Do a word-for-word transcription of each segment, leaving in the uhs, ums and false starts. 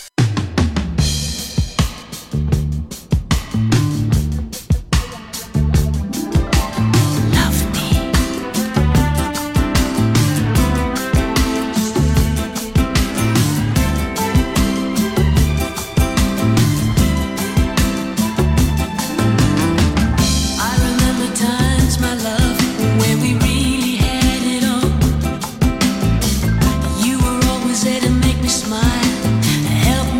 Smile, help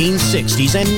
nineteen sixties and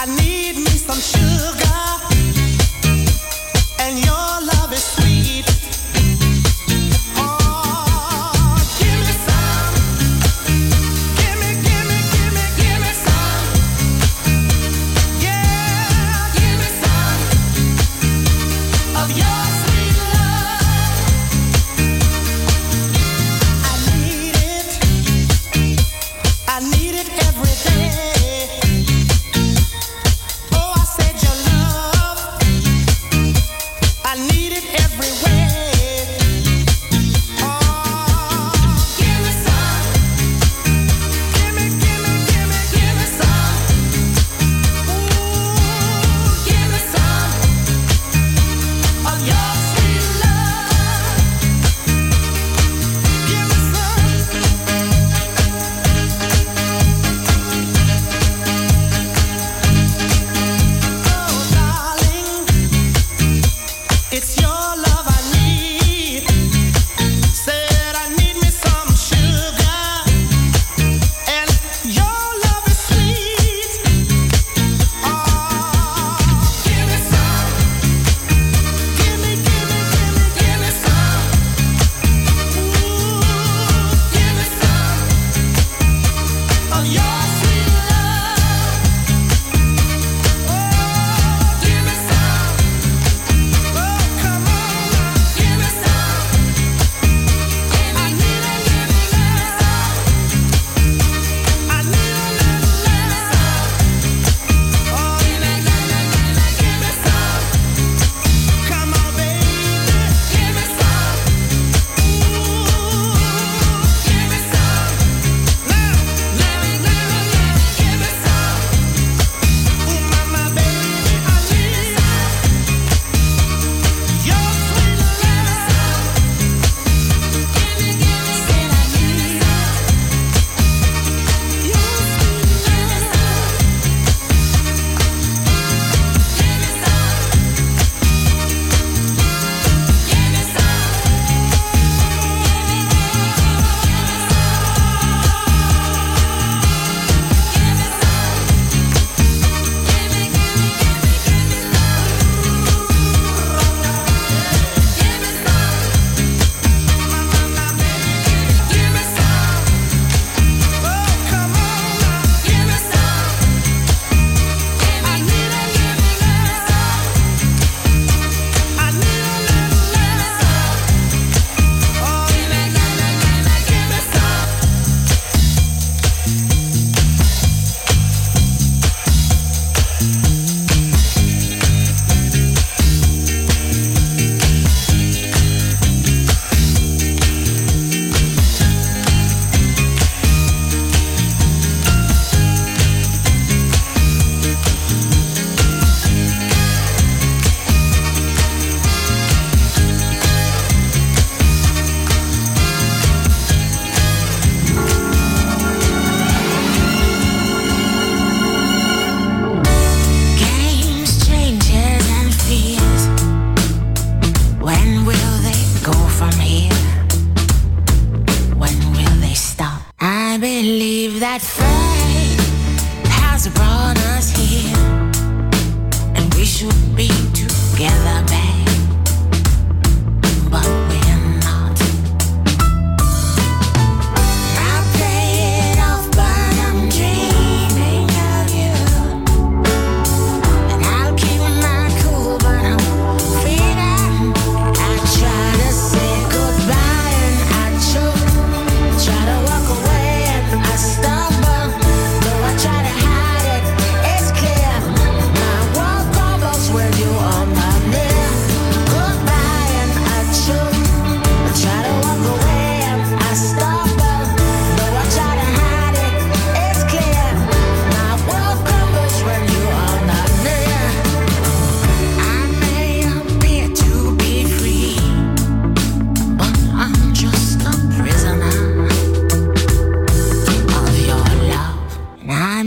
I need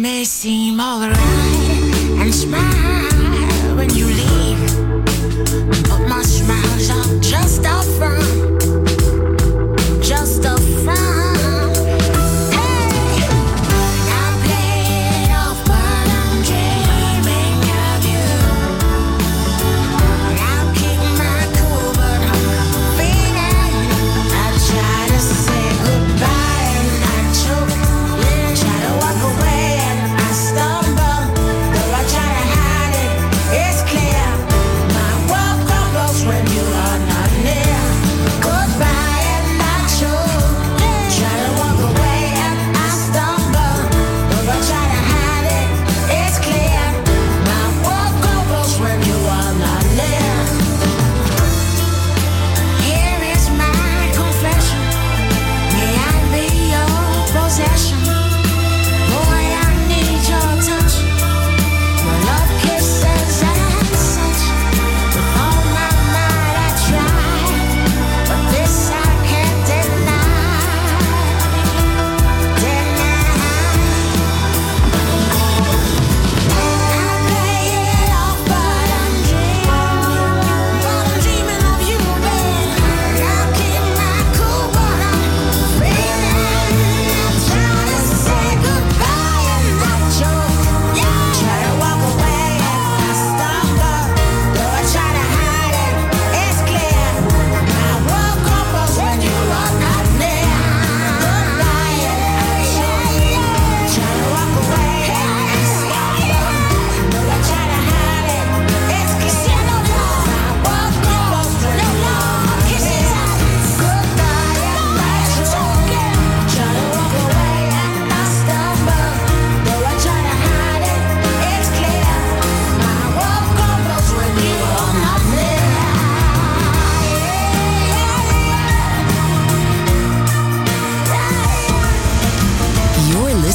may seem alright, and smile when you leave, but my smiles are just a front, just a front.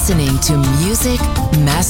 Listening to Music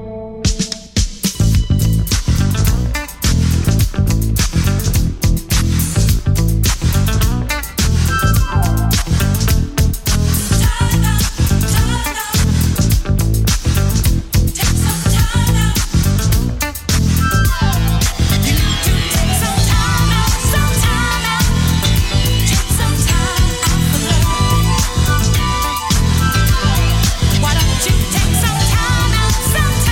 Sometimes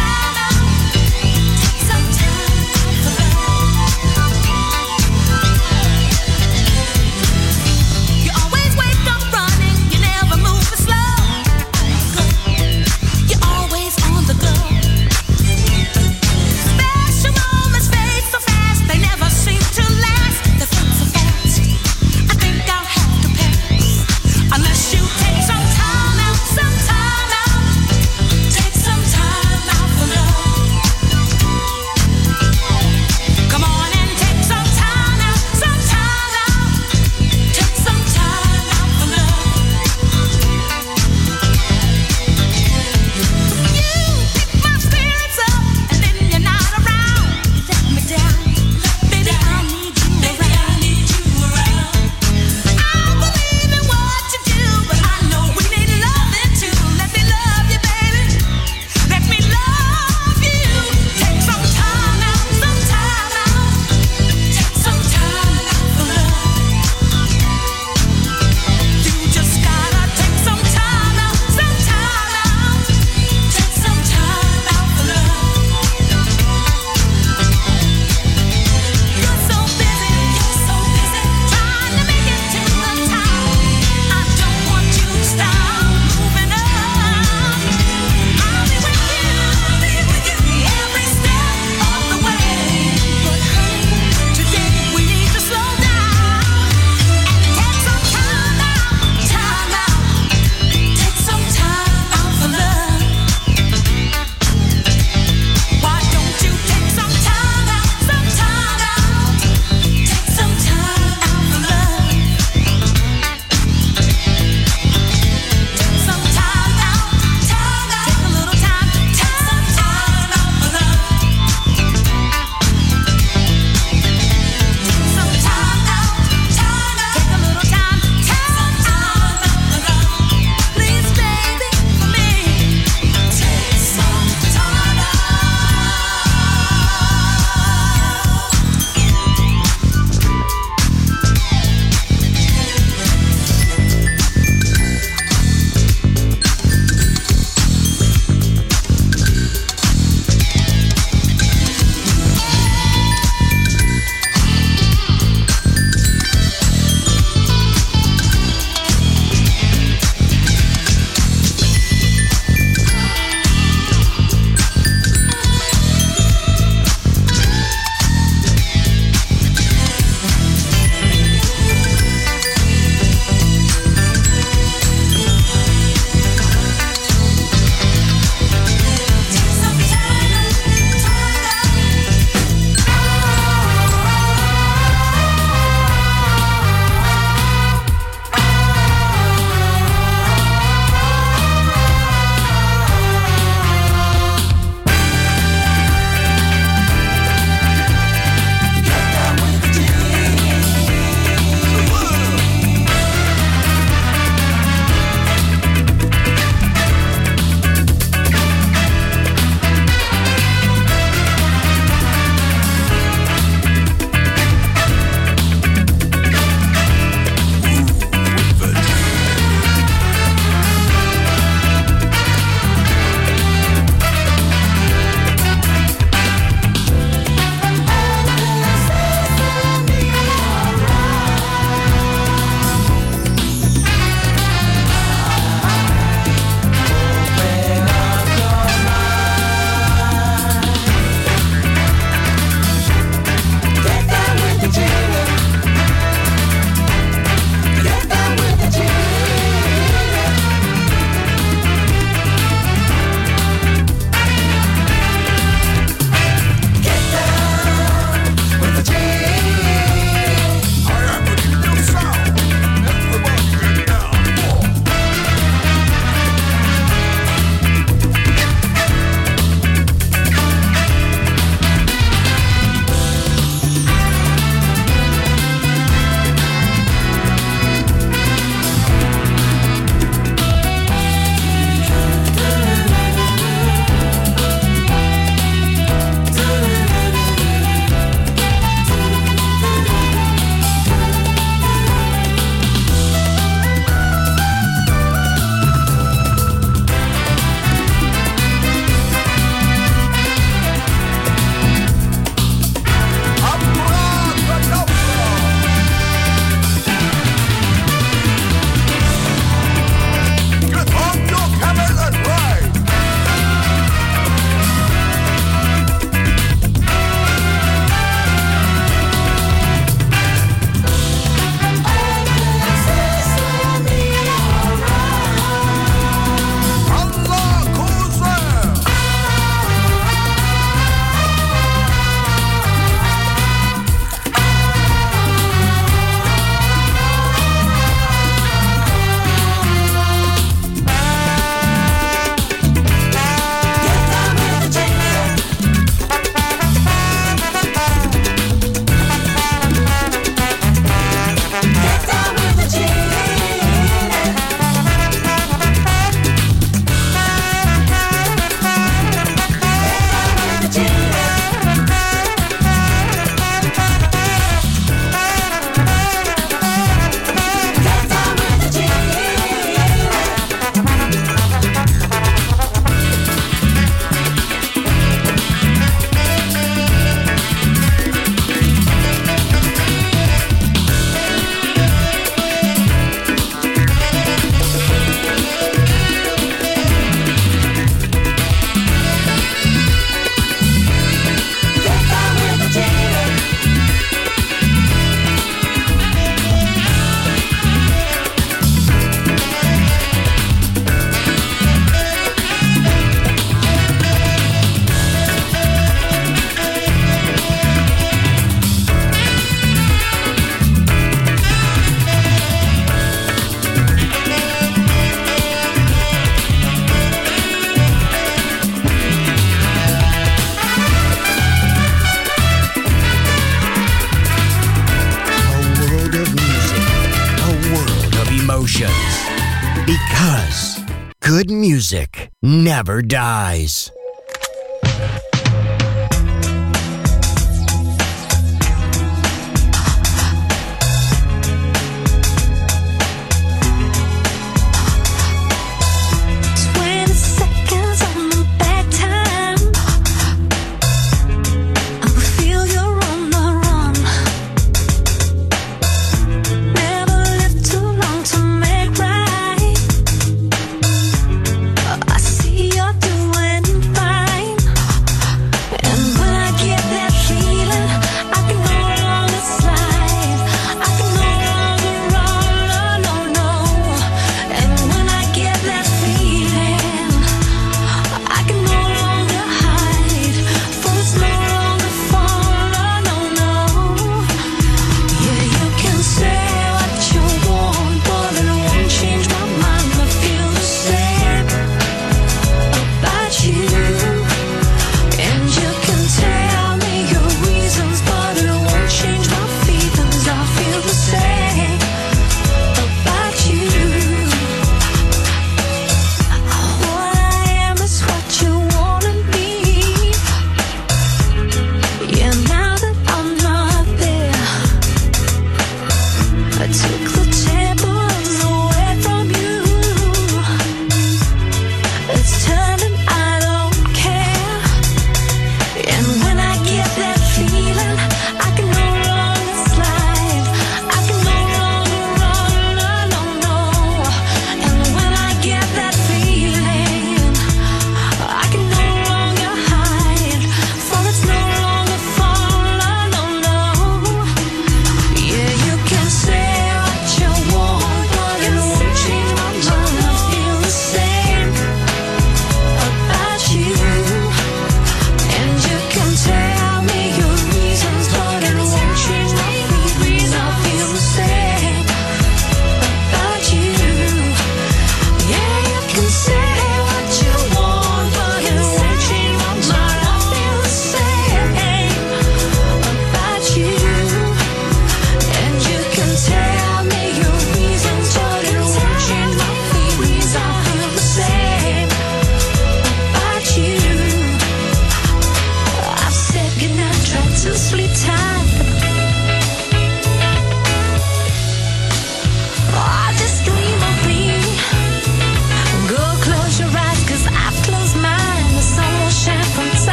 Good music never dies.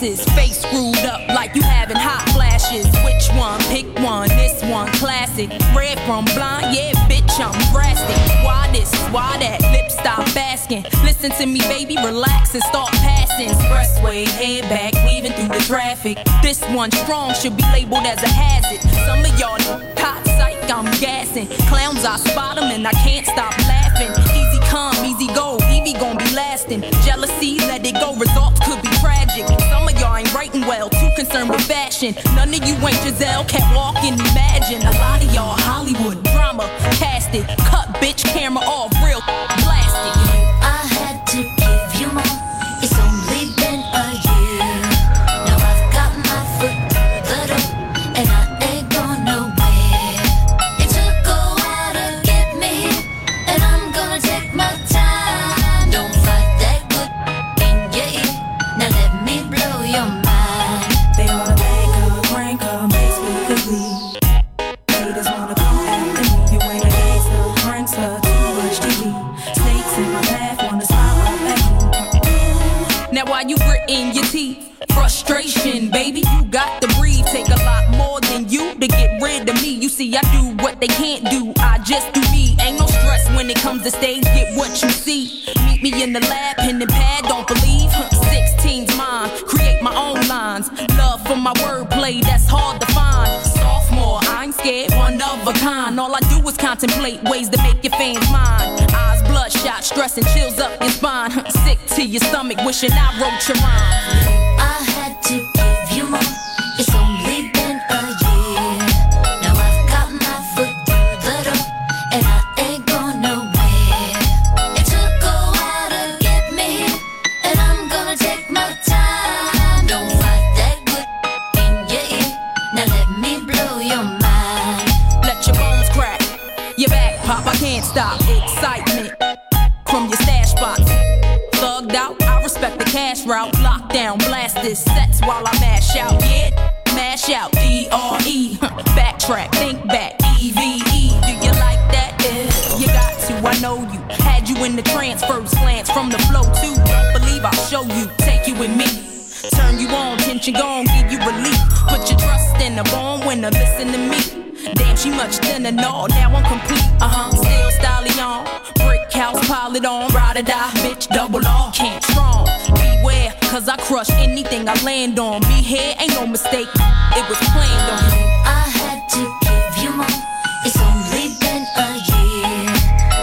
It's while you gritting your teeth. Frustration, baby, you got to breathe. Take a lot more than you to get rid of me. You see, I do what they can't do, I just do me. Ain't no stress when it comes to stage, get what you see. Meet me in the lab, pen and pad, don't believe. Sixteen's mine, create my own lines. Love for my wordplay, that's hard to find. Sophomore, I ain't scared, one of a kind. All I do is contemplate ways to make your fans mine. Eyes bloodshot, stress and chills up your spine. Sick to your stomach, wishing I wrote your rhyme. I had to give you more. It's only been a year. Now I've got my foot through the door, and I ain't going nowhere. It took a while to get me here, and I'm gonna take my time. Don't fight that good in your ear. Now let me blow your mind. Let your bones crack, your back pop. I can't stop excitement from your stash box. Thugged out, I respect the cash route. Lockdown, blast this sets while I mash out. Yeah, mash out. D R E Backtrack, think back. E V E Do you like that? Yeah, you got to. I know you. Had you in the trance, first glance from the flow too. Don't believe I'll show you. Take you with me. Turn you on, tension gone, give you relief. Put your trust in the born winner. Listen to me. Damn, she much thinner. No, now I'm complete. Uh huh. Still styling on. Brick house, pile it on. Ride or die, bitch. Double R. Can't strong. Beware, cause I crush anything I land on. Be here, ain't no mistake, it was planned on. I had to give you more, it's only been a year.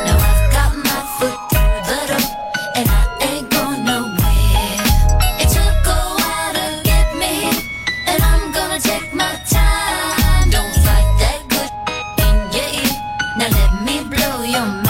Now I've got my foot through the door, and I ain't going nowhere. It took a while to get me here, and I'm gonna take my time. Don't fight that good in your ear, now let me blow your mind.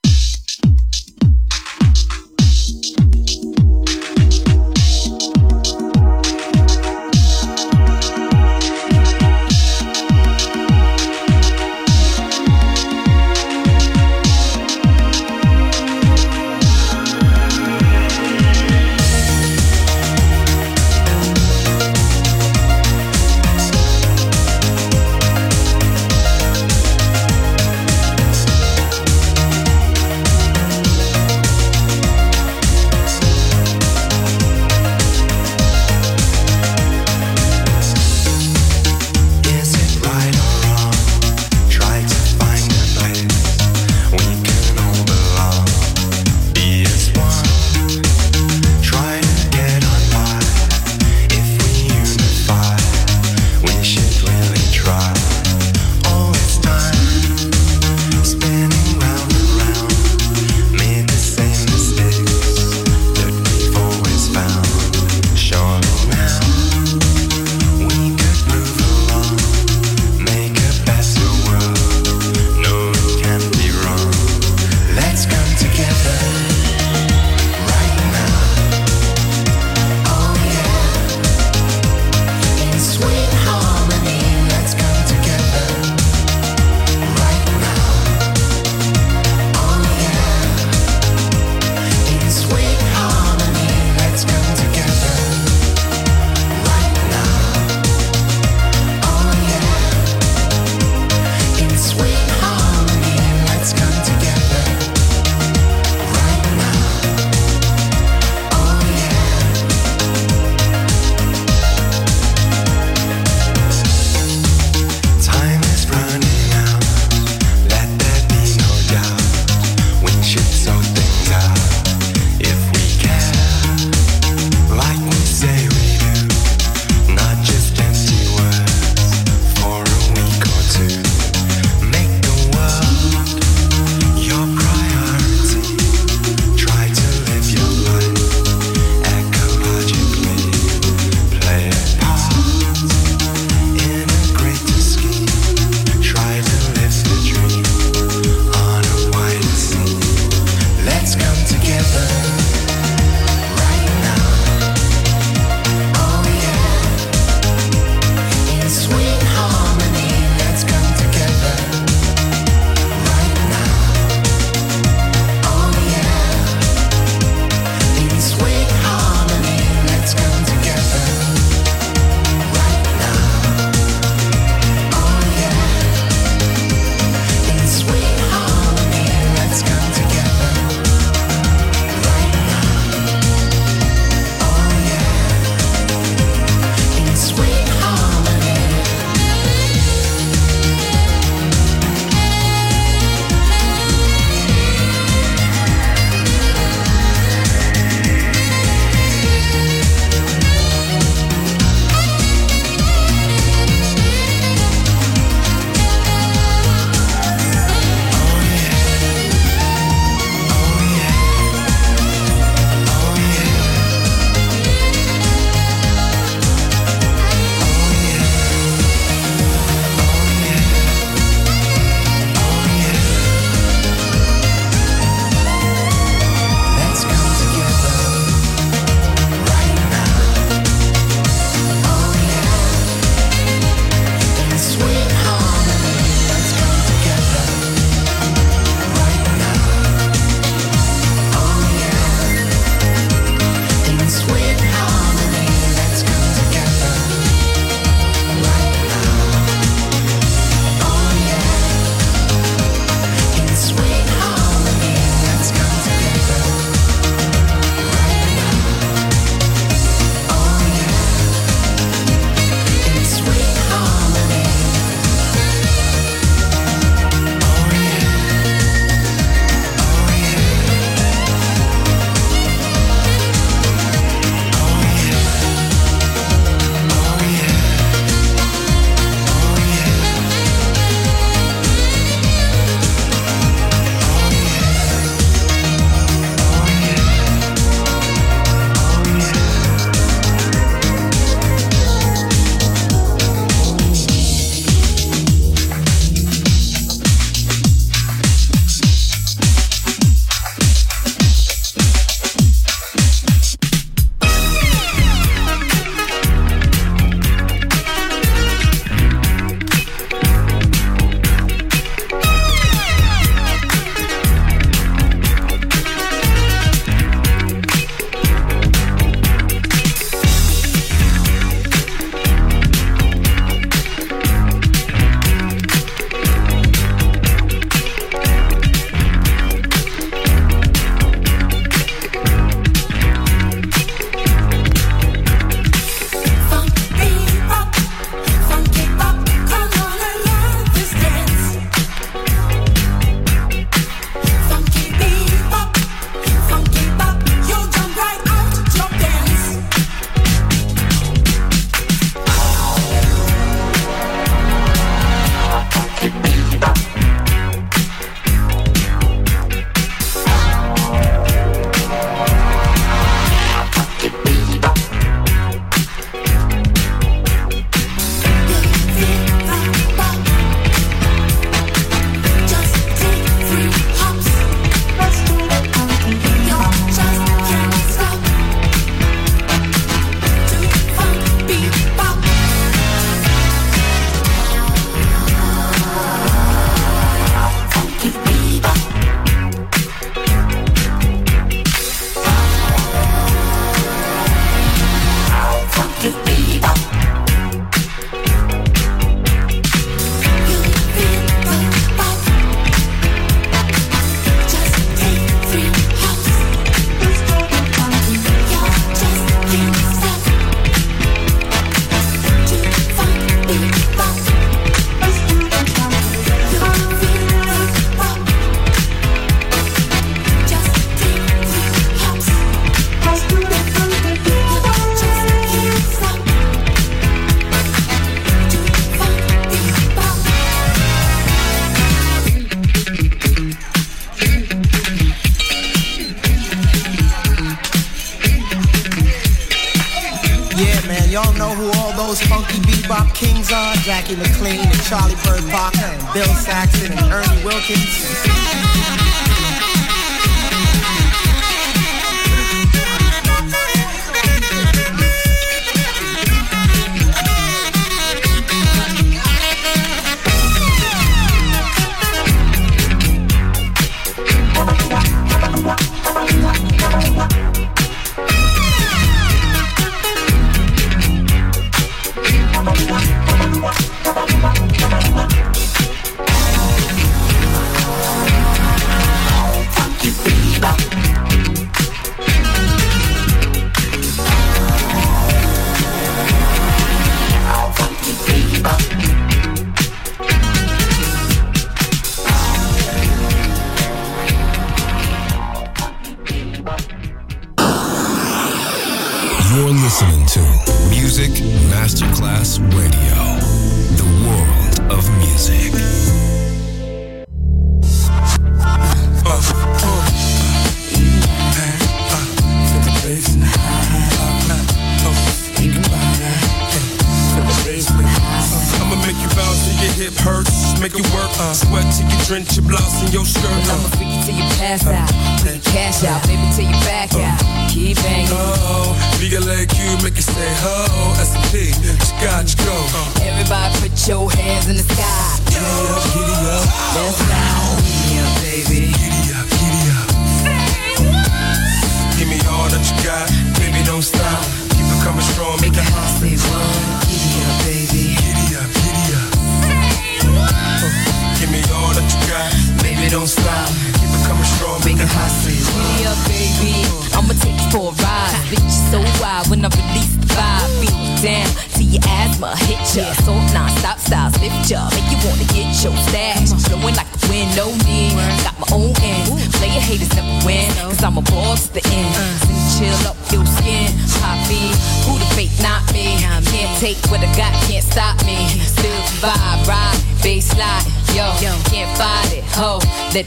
who all those funky bebop kings are, Jackie McLean and Charlie Bird Parker and Bill Saxon and Ernie Wilkins. Let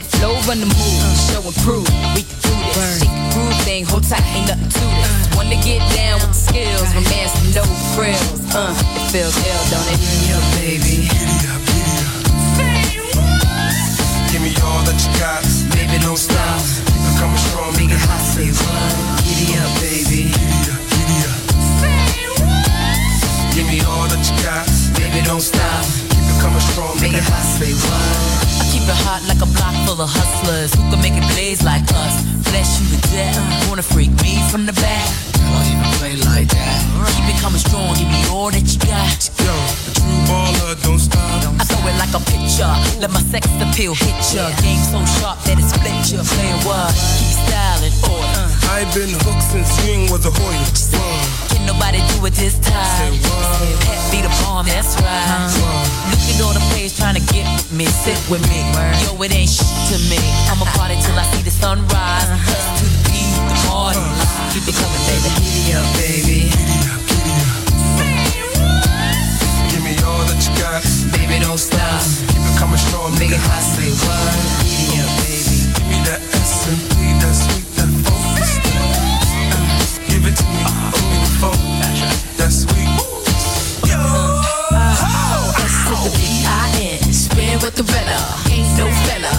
it flow, run the move, show and prove we can do this. Shake the groove thing, hold tight, ain't nothing to this. Wanna get down with the skills, romance with no frills. Uh, it feels ill, don't it? Giddy up, baby. Giddy up, giddy up. Say what? Give me all that you got, baby, don't stop. Keep it coming strong, make it hot. Say what? Giddy up, baby. Giddy up, giddy up. Say what? Give me all that you got, baby, don't stop. Keep it coming strong, make it hot. Say what? Keep it hot like a block full of hustlers who can make it blaze like us. Flesh you to death, wanna freak me from the back. Don't even play like that. Keep it coming strong, give me all that you got. Yo, a true baller, don't stop. I throw it like a pitcher, let my sex appeal hit ya. Game so sharp that it split ya. Playing what? Keep styling order. I've been hooked since swing was a hoyer. Can nobody do it this time? Pet be the bomb, that's right. Looking on the page, trying to get with me, sit with me. Yo, it ain't shit to me. I'ma party till I see the sunrise. Cause to the beat, the party. Keep it coming, baby. Giddy up, baby. Giddy up, giddy up. Say what? Give me all that you got. Baby, don't stop. Keep it coming strong, make it hot. Say what? Giddy up, baby. Give me that S and P, that sweet, that focus. Uh, give it to me, give me the phone. That sweet. Yo, S to the B I N. Spin with the winner. No fella,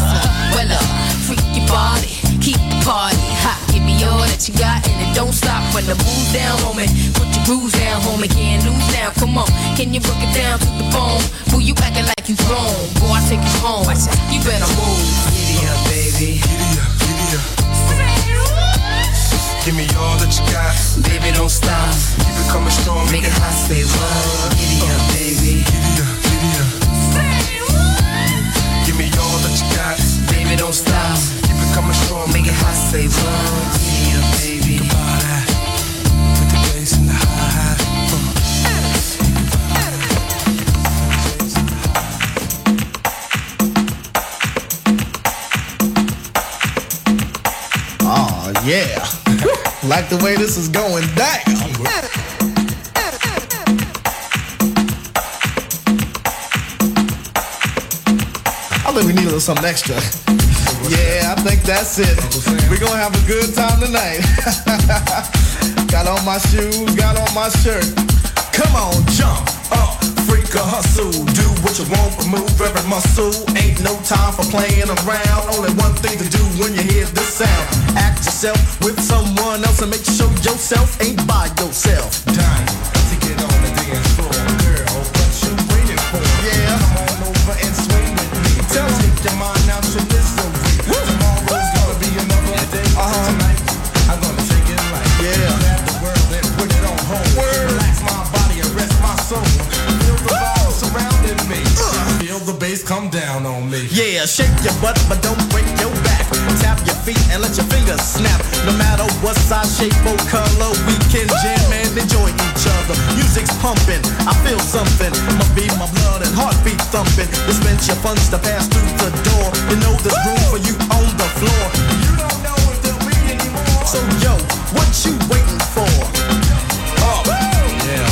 weller, freak your body, keep the party hot. Give me all that you got and it don't stop when the moves down, homie. Put your grooves down, homie, can't lose now. Come on, can you work it down to the bone? Boo, you acting like you grown, boy, I take you home. You better move. Giddy up, baby. Giddy up, giddy up. Say what? Give me all that you got, baby, don't stop. Keep it coming strong, make it hot. Say what? Giddy up, baby. Giddy up, giddy up. Give me all that you got, baby, don't stop. Keep it coming strong, make it hot. Say what? Yeah, baby. Think about that. Put the bass in the hi-hat. Uh. Think about that. Put the bass in the hi-hat. Oh yeah. Like the way this is going down. We need a little something extra. Yeah, I think that's it. We're gonna have a good time tonight. Got on my shoes, got on my shirt. Come on, jump up, freak a hustle. Do what you want, move every muscle. Ain't no time for playing around. Only one thing to do when you hear this sound. Act yourself with someone else and make sure yourself ain't by yourself. Time to get on the dance floor, girl. What you waiting for? Yeah, come on over and swing with me. Tell me, take your mind out your misery. Tomorrow's gonna be another day. Uh-huh. Tonight I'm gonna take it light. Yeah. Grab the world and put it on hold. Relax my body. Soul. Feel the vibe surrounding me. Uh. Feel the bass come down on me. Yeah, shake your butt, but don't break your back. Tap your feet and let your fingers snap. No matter what size, shape, or color, we can jam and enjoy each other. Music's pumping, I feel something. My beat, my blood, and heartbeat thumping. Dispense your funds to pass through the door. You know there's room for you on the floor. You don't know if there'll be anymore. So yo, what you waiting for? Oh, yeah.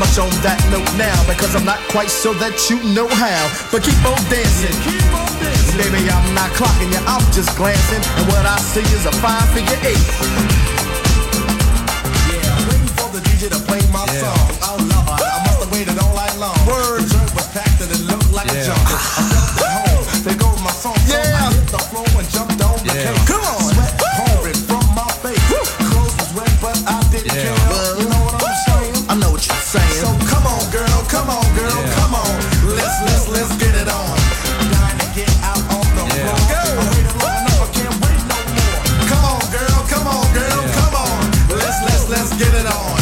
Much on that note now, because I'm not quite sure that you know how, but keep on dancing, keep on dancing. Baby, I'm not clocking you, I'm just glancing, and what I see is a five figure eight. Yeah, waiting for the D J to play my yeah. song. Oh Lord, I must have waited all night long. Word, the dirt was packed and it looked like yeah. a jungle. I felt at home, there goes my song. So yeah. I hit the floor and jumped on yeah. the cake. Come on, sweat pouring from my face. Woo. Clothes was wet, but I didn't yeah. care. Well, you know what I'm saying? I know what you're saying. So come on, girl, come on, girl, yeah. come on. Let's, let's, let's get it on. Dying to get out on the yeah. floor. Girl, I waited long enough, I can't wait no more. Come on, girl, come on, girl, yeah. come on. Let's, let's, let's get it on.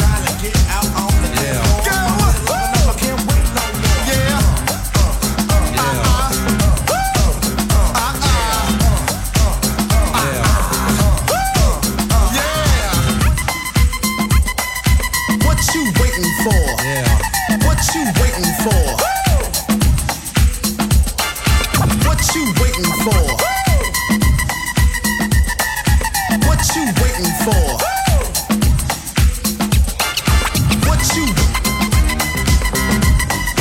Dying to get out on the yeah. floor. Girl, I waited long enough, I can't wait no more. Yeah. Uh, uh, yeah. Uh, uh, uh, uh, uh, uh, uh, uh, yeah. What you waiting for? Yeah. What you waiting for? Woo! What you waiting for? Woo! What you waiting for? Woo! What you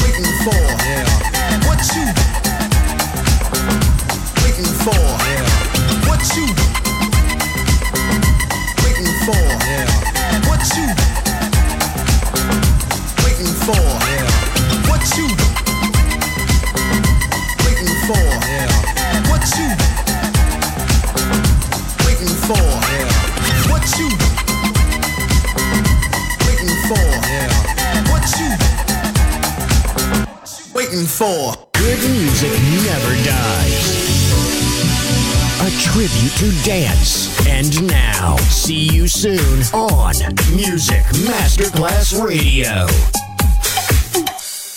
waiting for? Yeah. What you waiting for? Yeah. What you waiting for? Yeah. What you waiting for? Yeah. What you waiting for? Yeah. What you waiting for? Yeah. What you waiting for? Yeah. What you waiting for? Good music never dies. A tribute to dance. And now, see you soon on Music Masterclass Radio.